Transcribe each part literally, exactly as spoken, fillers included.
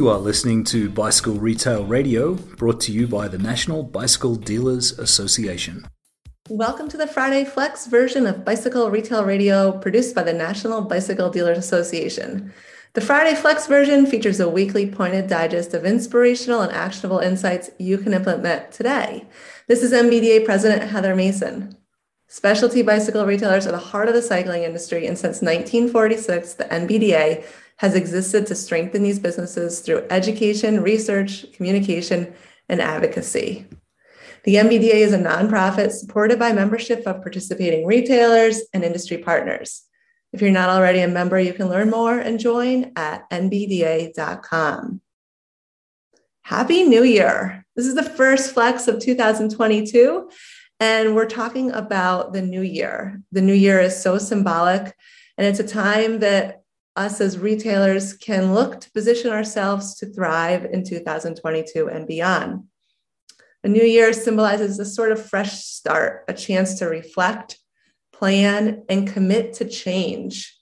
You are listening to Bicycle Retail Radio, brought to you by the National Bicycle Dealers Association. Welcome to the Friday Flex version of Bicycle Retail Radio, produced by the National Bicycle Dealers Association. The Friday Flex version features a weekly pointed digest of inspirational and actionable insights you can implement today. This is M B D A President Heather Mason. Specialty bicycle retailers are the heart of the cycling industry, and since nineteen forty-six, the N B D A has existed to strengthen these businesses through education, research, communication, and advocacy. The N B D A is a nonprofit supported by membership of participating retailers and industry partners. If you're not already a member, you can learn more and join at N B D A dot com. Happy New Year! This is the first Flex of two thousand twenty-two. And we're talking about the new year. The new year is so symbolic, and it's a time that us as retailers can look to position ourselves to thrive in two thousand twenty-two and beyond. The new year symbolizes a sort of fresh start, a chance to reflect, plan, and commit to change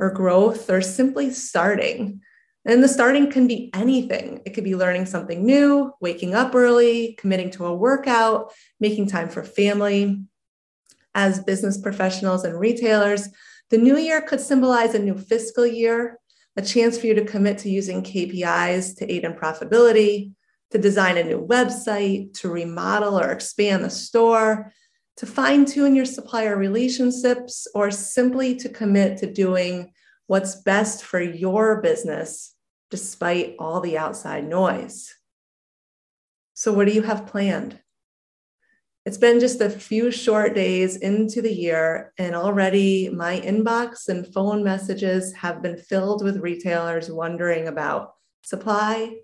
or growth or simply starting. And the starting can be anything. It could be learning something new, waking up early, committing to a workout, making time for family. As business professionals and retailers, the new year could symbolize a new fiscal year, a chance for you to commit to using K P Is to aid in profitability, to design a new website, to remodel or expand the store, to fine-tune your supplier relationships, or simply to commit to doing what's best for your business despite all the outside noise. So what do you have planned? It's been just a few short days into the year, and already my inbox and phone messages have been filled with retailers wondering about supply,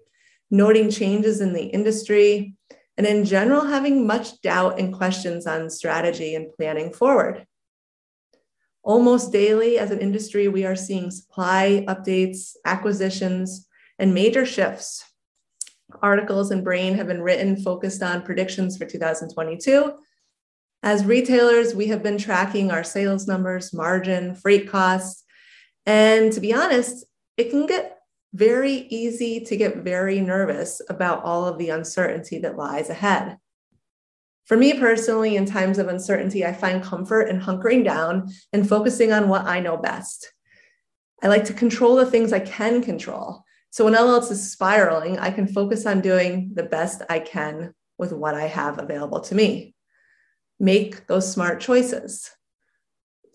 noting changes in the industry, and in general, having much doubt and questions on strategy and planning forward. Almost daily as an industry, we are seeing supply updates, acquisitions, and major shifts. Articles in Brain have been written focused on predictions for two thousand twenty-two. As retailers, we have been tracking our sales numbers, margin, freight costs. And to be honest, it can get very easy to get very nervous about all of the uncertainty that lies ahead. For me personally, in times of uncertainty, I find comfort in hunkering down and focusing on what I know best. I like to control the things I can control. So when all else is spiraling, I can focus on doing the best I can with what I have available to me. Make those smart choices.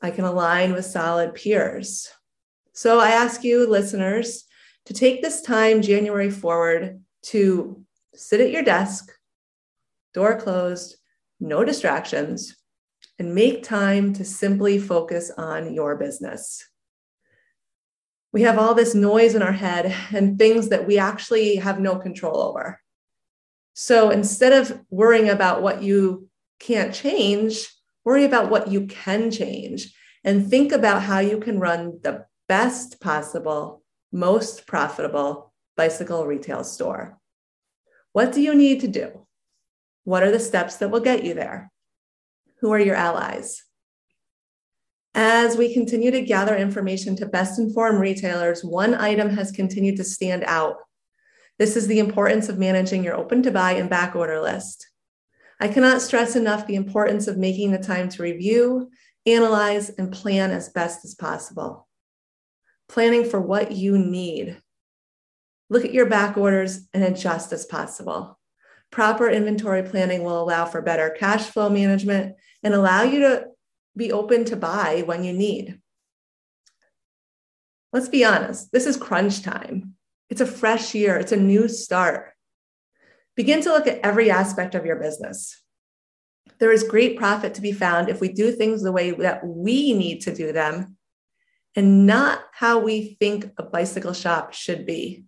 I can align with solid peers. So I ask you, listeners, to take this time January forward to sit at your desk, door closed, no distractions, and make time to simply focus on your business. We have all this noise in our head and things that we actually have no control over. So instead of worrying about what you can't change, worry about what you can change and think about how you can run the best possible, most profitable bicycle retail store. What do you need to do? What are the steps that will get you there? Who are your allies? As we continue to gather information to best inform retailers, one item has continued to stand out. This is the importance of managing your open to buy and back order list. I cannot stress enough the importance of making the time to review, analyze, and plan as best as possible. Planning for what you need. Look at your back orders and adjust as possible. Proper inventory planning will allow for better cash flow management and allow you to be open to buy when you need. Let's be honest, this is crunch time. It's a fresh year, it's a new start. Begin to look at every aspect of your business. There is great profit to be found if we do things the way that we need to do them and not how we think a bicycle shop should be.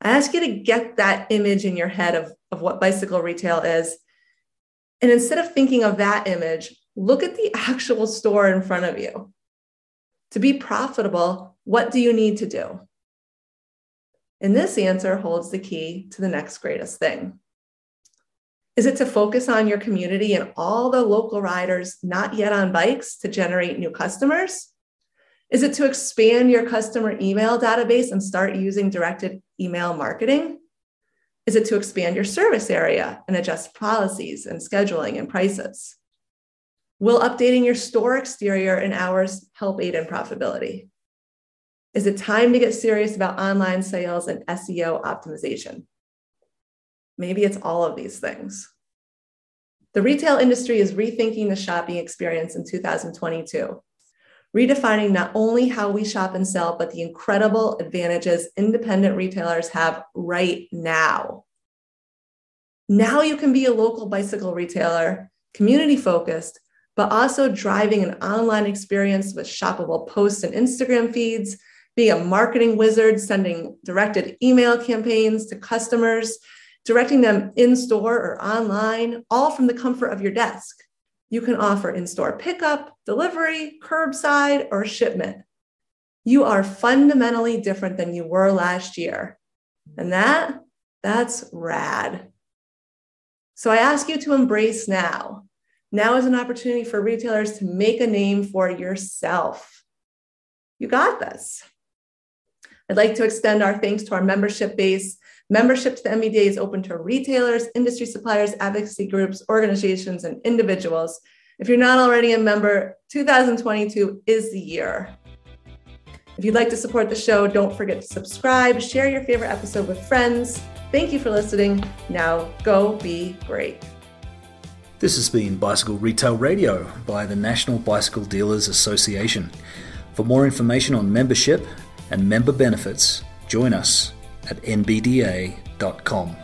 I ask you to get that image in your head of, of what bicycle retail is. And instead of thinking of that image, look at the actual store in front of you. To be profitable, what do you need to do? And this answer holds the key to the next greatest thing. Is it to focus on your community and all the local riders not yet on bikes to generate new customers? Is it to expand your customer email database and start using directed email marketing? Is it to expand your service area and adjust policies and scheduling and prices? Will updating your store exterior and hours help aid in profitability? Is it time to get serious about online sales and S E O optimization? Maybe it's all of these things. The retail industry is rethinking the shopping experience in two thousand twenty-two, redefining not only how we shop and sell, but the incredible advantages independent retailers have right now. Now you can be a local bicycle retailer, community-focused, but also driving an online experience with shoppable posts and Instagram feeds, being a marketing wizard, sending directed email campaigns to customers, directing them in-store or online, all from the comfort of your desk. You can offer in-store pickup, delivery, curbside, or shipment. You are fundamentally different than you were last year. And that, that's rad. So I ask you to embrace now. Now is an opportunity for retailers to make a name for yourself. You got this. I'd like to extend our thanks to our membership base. Membership to the M B D A is open to retailers, industry suppliers, advocacy groups, organizations, and individuals. If you're not already a member, two thousand twenty-two is the year. If you'd like to support the show, don't forget to subscribe, share your favorite episode with friends. Thank you for listening. Now go be great. This has been Bicycle Retail Radio by the National Bicycle Dealers Association. For more information on membership and member benefits, join us at N B D A dot com.